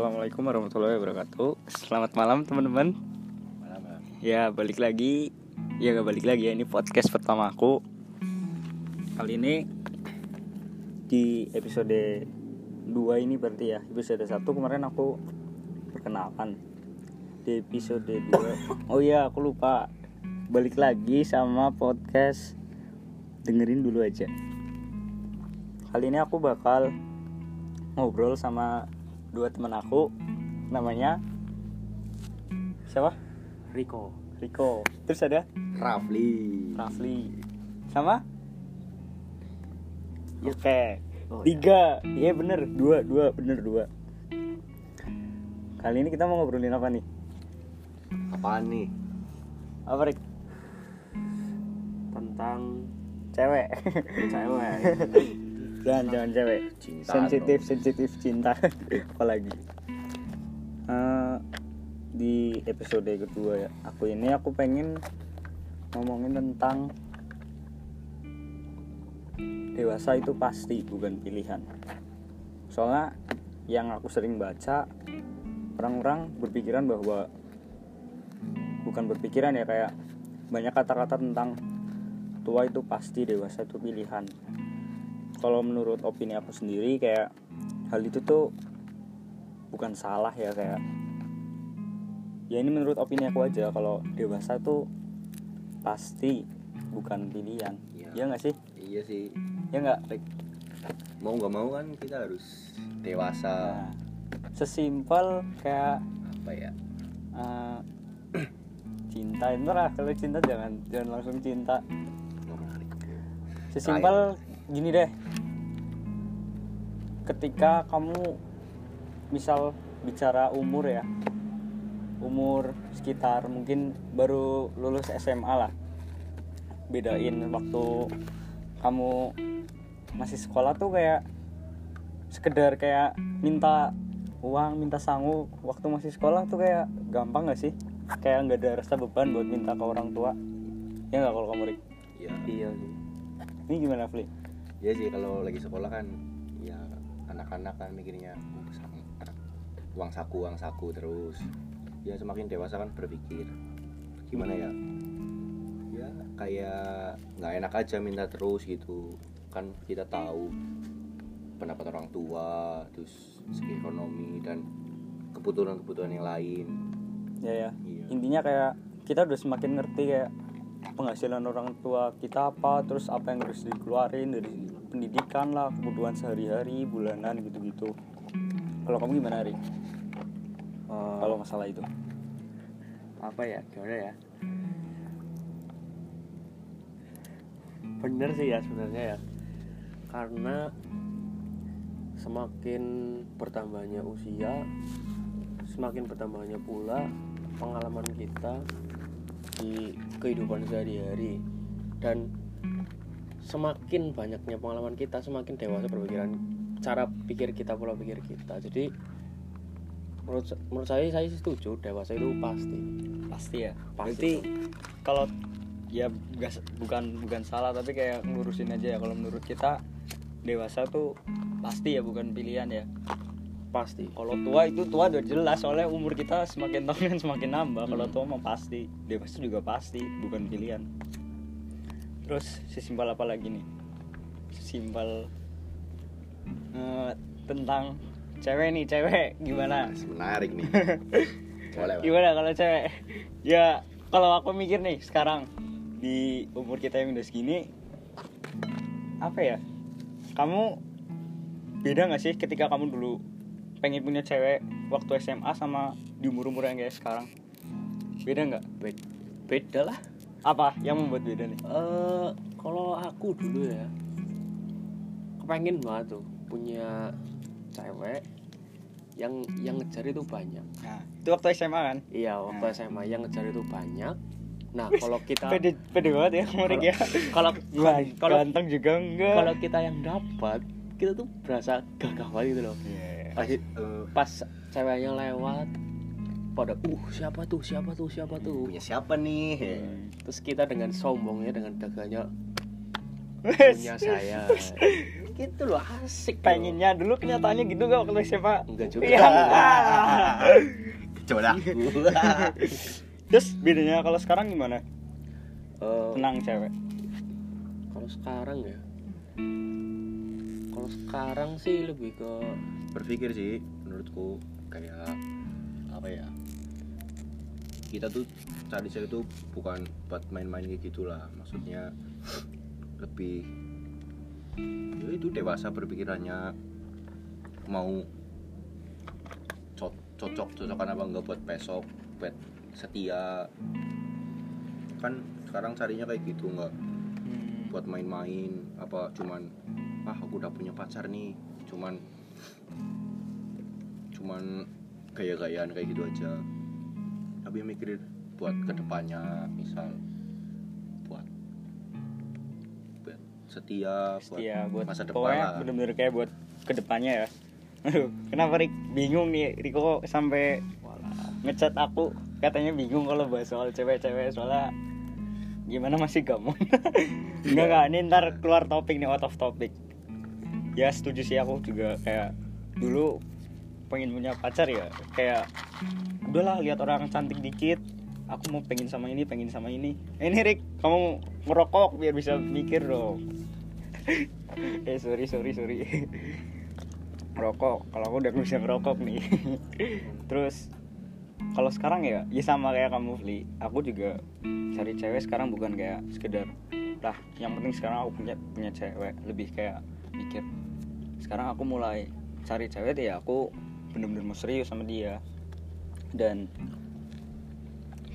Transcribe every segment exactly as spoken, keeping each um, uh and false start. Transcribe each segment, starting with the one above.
Assalamualaikum warahmatullahi wabarakatuh. Selamat malam teman-teman. Malam. Ya balik lagi. Ya gak balik lagi ya, ini podcast pertama aku. Kali ini di episode dua ini berarti ya. Episode satu kemarin aku perkenalan. Di episode dua, oh iya aku lupa, balik lagi sama podcast dengerin dulu aja. Kali ini aku bakal ngobrol sama dua teman aku, namanya siapa? Riko. Riko. Terus ada Rafli. Rafli. Sama? Oke. Okay. Oh, tiga. Iya yeah, bener. Dua, dua, bener dua. Kali ini kita mau ngobrolin apa nih? Apaan nih? Apa Rik? Tentang cewek. Cewek. Jangan, jangan cewek. Cinta, sensitif, dong. sensitif cinta. Apalagi uh, di episode kedua ya. Aku ini aku pengen ngomongin tentang dewasa itu pasti bukan pilihan. Soalnya yang aku sering baca, orang-orang berpikiran bahwa bukan berpikiran ya kayak banyak kata-kata tentang tua itu pasti, dewasa itu pilihan. Kalau menurut opini aku sendiri kayak hal itu tuh bukan salah ya, kayak ya ini menurut opini aku aja, kalau dewasa tuh pasti bukan pilihan ya, ya gak sih? Iya sih ya gak? Like, mau gak mau kan kita harus dewasa. Nah, sesimpel kayak apa ya uh, cinta itu lah, kalau cinta jangan jangan langsung cinta, sesimpel gini deh, ketika kamu misal bicara umur ya, umur sekitar mungkin baru lulus S M A lah, bedain waktu kamu masih sekolah tuh kayak sekedar kayak minta uang, minta sangu waktu masih sekolah tuh kayak gampang gak sih, kayak gak ada rasa beban buat minta ke orang tua, ya gak kalau kamu Rik? Iya iya sih. Ini gimana Fli? Ya sih, kalau lagi sekolah kan ya anak-anak kan mikirnya uang saku uang saku terus. Ya semakin dewasa kan berpikir gimana ya, ya kayak nggak enak aja minta terus gitu kan, kita tahu pendapat orang tua, terus segi ekonomi dan kebutuhan-kebutuhan yang lain. Ya ya. Iya. Intinya kayak kita udah semakin ngerti kayak penghasilan orang tua kita apa, terus apa yang harus dikeluarin dari pendidikan lah, kebutuhan sehari-hari, bulanan gitu-gitu. Kalau kamu gimana Rik? Uh, kalau masalah itu apa ya, gimana ya, bener sih ya sebenarnya ya, karena semakin bertambahnya usia, semakin bertambahnya pula pengalaman kita di kehidupan sehari-hari, dan semakin banyaknya pengalaman kita, semakin dewasa berpikiran, cara pikir kita, pola pikir kita. Jadi menurut menurut saya saya setuju, dewasa itu pasti. Pasti ya. Pasti. Kalau ya bukan bukan salah, tapi kayak ngurusin aja ya, kalau menurut kita dewasa tuh pasti ya, bukan pilihan ya. Pasti. Kalau tua itu tua udah jelas, soalnya umur kita semakin tahun kan semakin nambah. Kalau tua mah pasti, dewasa juga pasti, bukan pilihan. Terus sesimpel apa lagi nih? Sesimpel uh, tentang cewek nih, cewek gimana? Menarik nih. Boleh. Gimana kalau cewek? Ya kalau aku mikir nih sekarang di umur kita yang udah segini, apa ya? Kamu beda nggak sih ketika kamu dulu pengen punya cewek waktu S M A sama di umur-umur yang kayak sekarang? Beda nggak? Beda. Beda lah. Apa yang membuat beda nih? Uh, kalau aku dulu ya, kepengen banget tuh punya cewek yang yang ngejar itu banyak. Nah, itu waktu S M A kan? Iya, waktu nah. S M A yang ngejar itu banyak. Nah, kalau kita pede, pede banget ya, murid ya. Kalau kalau ganteng juga enggak. Kalau kita yang dapat, kita tuh berasa gagah banget gitu loh. Yeah. Pas, uh, pas ceweknya lewat pada uh siapa tuh siapa tuh siapa tuh punya siapa nih, hmm. Terus kita dengan sombongnya, dengan daganya punya saya gitu loh, asik pengennya. Dulu kenyataannya gitu gak waktu S M A? Enggak juga ya, coba dah. Terus bedanya kalau sekarang gimana? Uh, Tenang cewek. Kalau sekarang ya, kalau sekarang sih lebih ke berpikir sih menurutku, kayak apa ya, kita tuh cari cewek tuh bukan buat main-main kayak gitulah, maksudnya lebih ya itu dewasa berpikirannya, mau cocok cocokan apa enggak buat besok, buat setia kan sekarang carinya kayak gitu, enggak buat main-main apa cuman ah aku udah punya pacar nih, cuman cuman gaya-gayaan kayak gitu aja. Tapi mikir buat kedepannya, misal buat buat setia, setia buat, buat masa depan lah, bener-bener kayak buat kedepannya ya. Aduh, kenapa Rik? Bingung nih Riko sampai ngechat aku, katanya bingung kalau bahas soal cewek-cewek, soalnya gimana masih gamun. Enggak enggak, ini ntar keluar topik nih, out of topic. Ya setuju sih aku juga, kayak dulu pengen punya pacar ya, kayak udahlah lihat orang cantik dikit, aku mau pengen sama ini, pengen sama ini. Eh, ini Rik, kamu merokok biar bisa mikir dong. eh sorry sorry sorry. Merokok, kalau aku udah bisa merokok nih. Terus kalau sekarang ya, ya sama kayak kamu Fli, aku juga cari cewek sekarang bukan kayak sekedar lah yang penting sekarang aku punya punya cewek, lebih kayak mikir sekarang aku mulai cari cewek ya, aku bener-bener mau serius sama dia dan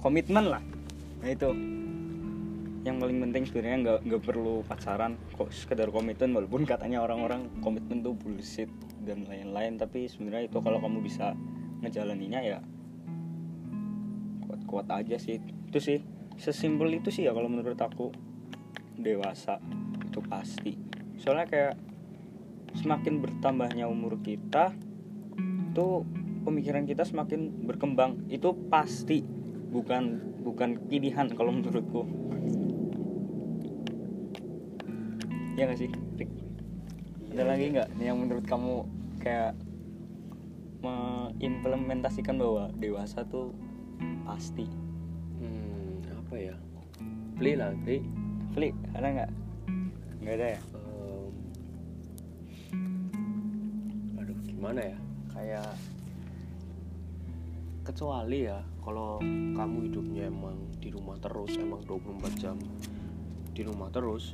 komitmen lah. Nah itu yang paling penting sebenarnya, nggak nggak perlu pacaran kok, sekedar komitmen, walaupun katanya orang-orang komitmen tuh bullshit dan lain-lain, tapi sebenarnya itu kalau kamu bisa ngejalaninya ya kuat aja sih. Itu sih sesimpel itu sih ya kalau menurut aku, dewasa itu pasti. Soalnya kayak semakin bertambahnya umur kita tuh pemikiran kita semakin berkembang, itu pasti, bukan bukan pilihan kalau menurutku. Ya nggak sih Rik? Ada ya, lagi nggak yang menurut kamu kayak mengimplementasikan bahwa dewasa tuh pasti? Hmm, apa ya? Fli lah, Fli. Fli, ada nggak? Nggak ada ya? Um, aduh, gimana ya? Kayak kecuali ya, kalau kamu hidupnya emang di rumah terus, emang dua puluh empat jam di rumah terus,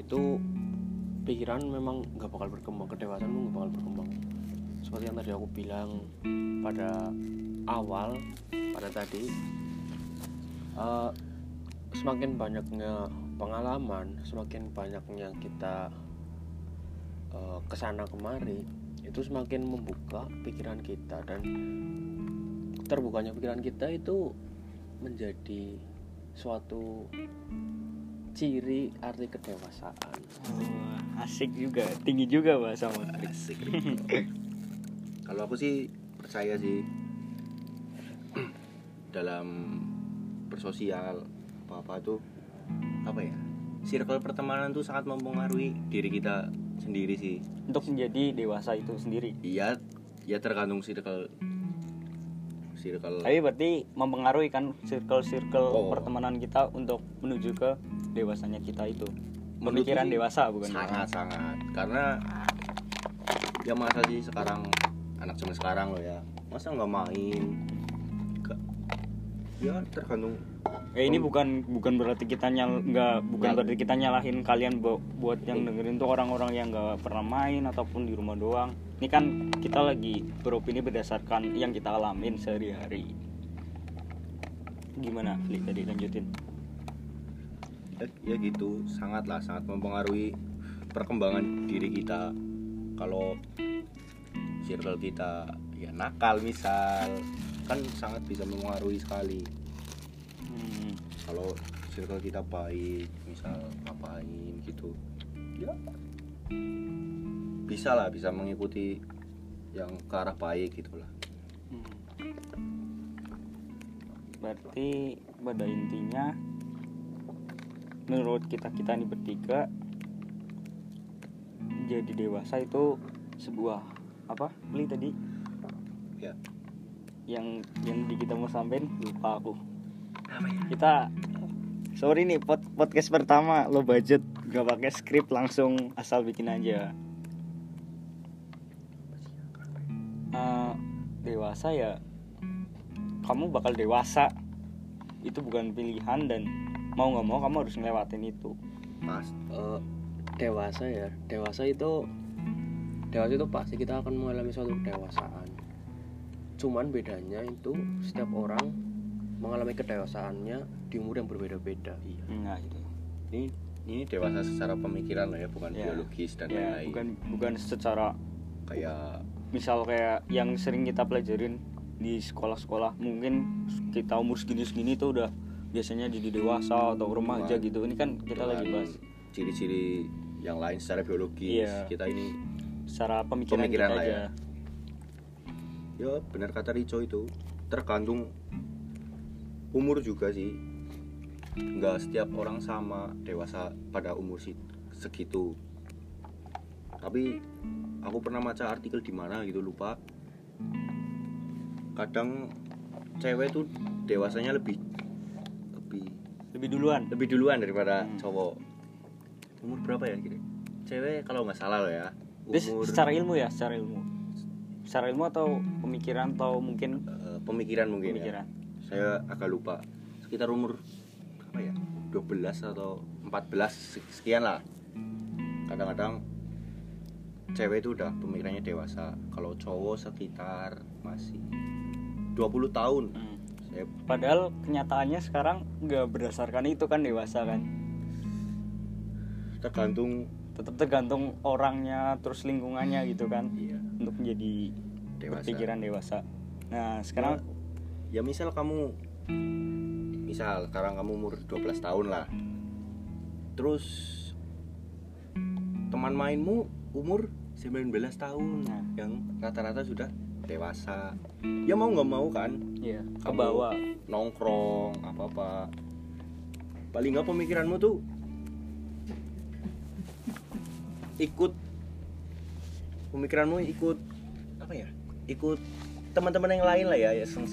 itu pikiran memang nggak bakal berkembang, kedewasaanmu nggak bakal berkembang. Seperti yang tadi aku bilang pada awal, pada tadi uh, semakin banyaknya pengalaman, semakin banyaknya kita uh, kesana kemari, itu semakin membuka pikiran kita, dan terbukanya pikiran kita itu menjadi suatu ciri arti kedewasaan. Oh, asik juga, tinggi juga bahasa Mas. Asik. Kalau aku sih percaya sih dalam bersosial apa-apa tuh, apa ya, circle pertemanan tuh sangat mempengaruhi diri kita sendiri sih untuk menjadi dewasa itu sendiri. Iya ya, tergantung circle circle tapi berarti mempengaruhi kan circle-circle oh. pertemanan kita untuk menuju ke dewasanya kita itu, pemikiran dewasa bukan? Sangat-sangat, karena ya masa sih sekarang anak zaman sekarang loh ya, masa nggak main. Ya tergantung. Eh ini bukan bukan berarti kita nyal nggak bukan nah. berarti kita nyalahin kalian bu- buat yang dengerin tuh orang-orang yang nggak pernah main ataupun di rumah doang. Ini kan kita lagi beropini berdasarkan yang kita alamin sehari-hari. Gimana, Fli? Tadi lanjutin. Ya, ya gitu, sangatlah sangat mempengaruhi perkembangan diri kita. Kalau circle kita ya nakal misal, kan sangat bisa mempengaruhi sekali. Hmm. Kalau circle kita baik, misal ngapain gitu, ya bisa lah, bisa mengikuti yang ke arah baik gitulah. Hmm. Berarti pada intinya, menurut kita kita ini bertiga, jadi dewasa itu sebuah apa beli tadi ya yang yang di kita mau sampein lupa aku kita sorry nih pod, podcast pertama low budget gak pakai skrip langsung asal bikin aja. Uh, dewasa ya kamu bakal dewasa itu bukan pilihan dan mau nggak mau kamu harus ngelewatin itu mas. Uh, dewasa ya dewasa itu dewasa itu pasti kita akan mengalami suatu kedewasaan, cuman bedanya itu setiap orang mengalami kedewasaannya di umur yang berbeda-beda. Iya. Nah, gitu. ini ini dewasa secara pemikiran loh ya, bukan ya, biologis dan lain-lain ya, bukan bukan secara kayak misal kayak yang sering kita pelajarin di sekolah-sekolah, mungkin kita umur segini-segini tuh udah biasanya jadi dewasa atau remaja gitu. Ini kan kita lagi bahas ciri-ciri yang lain secara biologis. Iya. Kita ini secara pemikiran, pemikiran kita aja. Ya benar kata Rico itu, tergantung umur juga sih. Enggak setiap orang sama dewasa pada umur segitu. Tapi aku pernah baca artikel di mana gitu lupa. Kadang cewek tuh dewasanya lebih lebih lebih duluan lebih duluan daripada hmm. cowok. Umur berapa ya kira? Cewek kalau nggak salah loh ya umur. This, secara ilmu ya secara ilmu secara ilmu atau pemikiran atau mungkin uh, pemikiran mungkin pemikiran. Ya saya agak lupa sekitar umur apa ya dua belas atau empat belas sekian lah. Kadang-kadang cewek itu udah pemikirannya dewasa, kalau cowok sekitar masih dua puluh tahun. Hmm. Saya... Padahal kenyataannya sekarang nggak berdasarkan itu kan dewasa kan. Tergantung, tetap tergantung orangnya terus lingkungannya gitu kan. Iya. Untuk menjadi pikiran dewasa. Nah sekarang ya, ya misal kamu, misal sekarang kamu umur dua belas tahun lah, terus teman mainmu umur sembilan belas tahun nah, yang rata-rata sudah dewasa. Ya mau nggak mau kan? Iya. Ke bawah nongkrong apa-apa. Paling nggak pemikiranmu tuh ikut pemikiranmu ikut apa ya? Ikut teman-teman yang lain lah ya,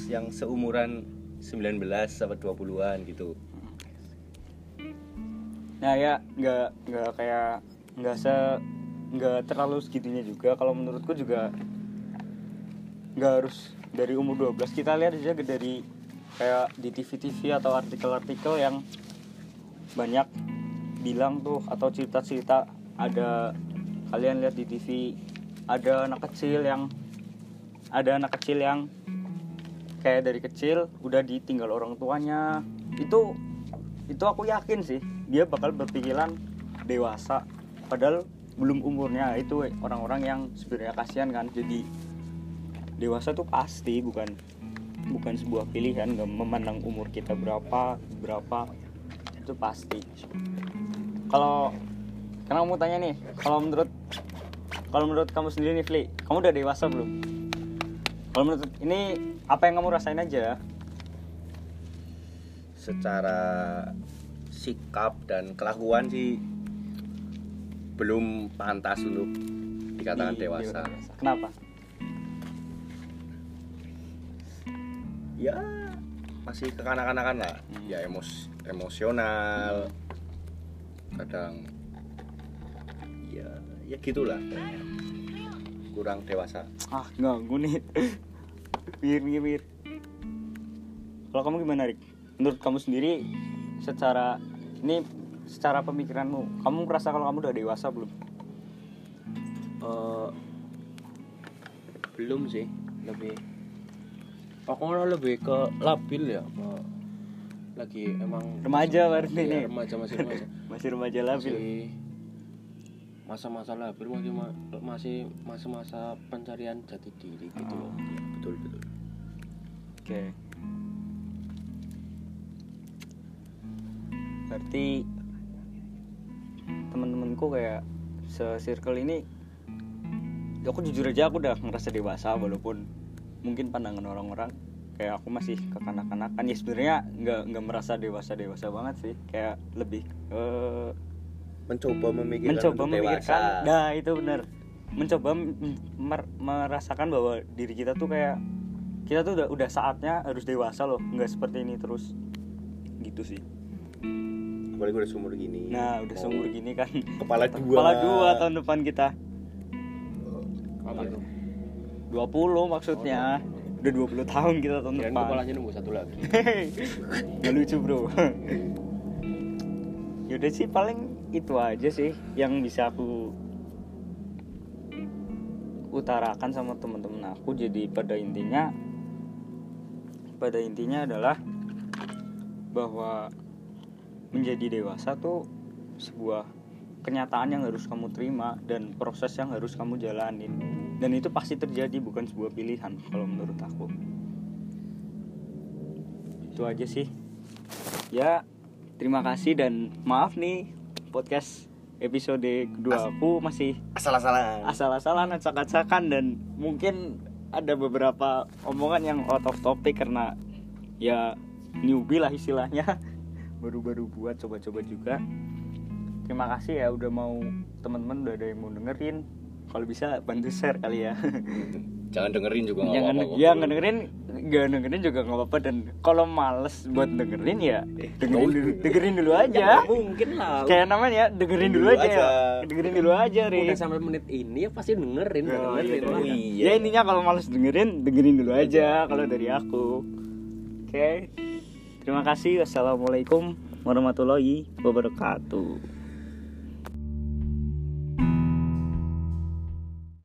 yang seumuran sembilan belas sampai dua puluhan gitu. Nah ya nggak nggak kayak nggak se nggak terlalu segitunya juga. Kalau menurutku juga nggak harus dari umur dua belas. Kita lihat aja dari kayak di T V T V atau artikel-artikel yang banyak bilang tuh, atau cerita-cerita ada, kalian lihat di T V ada anak kecil yang ada anak kecil yang kayak dari kecil udah ditinggal orang tuanya. Itu itu aku yakin sih dia bakal berpikiran dewasa padahal belum umurnya. Itu orang-orang yang sebenarnya kasihan kan. Jadi dewasa tuh pasti bukan bukan sebuah pilihan, nggak memandang umur kita berapa berapa itu pasti. Kalau karena kamu tanya nih, kalau menurut kalau menurut kamu sendiri nih Fli, kamu udah dewasa belum? Kalau menurut ini apa yang kamu rasain aja? Secara sikap dan kelakuan sih belum pantas untuk dikatakan Di, dewasa. dewasa. Kenapa? Ya masih kekanak-kanakan lah. Hmm. Ya emos emosional. Hmm. Kadang ya ya gitulah. Kurang dewasa. Ah, ganggu nih. Mir-mir. Kalau kamu gimana, Rik? Menurut kamu sendiri secara ini secara pemikiranmu, kamu merasa kalau kamu udah dewasa belum? Uh, belum sih, lebih aku malah lebih ke labil ya, lagi emang remaja berarti ya, nih remaja masih remaja masih remaja labil, masih masa-masa labil masih masih masa-masa pencarian jati diri gitu loh. Ya, betul betul. Oke. Okay. Berarti teman-temanku kayak se-circle ini, aku jujur aja aku udah ngerasa dewasa walaupun mungkin pandangan orang-orang kayak aku masih kekanak-kanakan. Ya sebenarnya nggak nggak merasa dewasa dewasa banget sih, kayak lebih ke mencoba memikirkan, mencoba memikirkan dewasa. Nah itu benar, mencoba mer- merasakan bahwa diri kita tuh kayak kita tuh udah, udah saatnya harus dewasa loh, nggak seperti ini terus gitu sih. Apalagi udah seumur gini. Nah udah oh. seumur gini kan. Kepala dua. Kepala dua tahun depan kita. Kapan tuh? Dua puluh maksudnya. Oh, udah dua puluh tahun kita tahun depan. Kirain kepalanya nunggu satu lagi. Gak lucu bro. Yaudah sih paling itu aja sih yang bisa aku utarakan sama teman-teman aku. Jadi pada intinya, pada intinya adalah bahwa menjadi dewasa tuh sebuah kenyataan yang harus kamu terima dan proses yang harus kamu jalanin. Dan itu pasti terjadi, bukan sebuah pilihan kalau menurut aku. Itu aja sih. Ya, terima kasih dan maaf nih podcast episode kedua As- aku masih asal-asalan. Asal-asalan, acak-acakan dan mungkin ada beberapa omongan yang out of topic karena ya newbie lah istilahnya. Baru-baru buat coba-coba juga. Terima kasih ya udah mau teman-teman udah ada yang mau dengerin. Kalau bisa bantu share kali ya. Jangan dengerin juga nggak apa-apa. Ya nggak dengerin, nggak dengerin juga nggak apa-apa. Dan kalau males buat dengerin ya dengerin dulu, dengerin dulu aja. Ya, mungkin lah. Kayak namanya dengerin dulu, dulu aja. aja. Dengerin dulu aja, Ri. Udah sampai menit ini ya pasti dengerin. Oh, dengerin iya, iya, iya. Ya intinya kalau males dengerin, dengerin dulu aja. Kalau dari aku, oke. Okay. Terima kasih. Wassalamualaikum warahmatullahi wabarakatuh.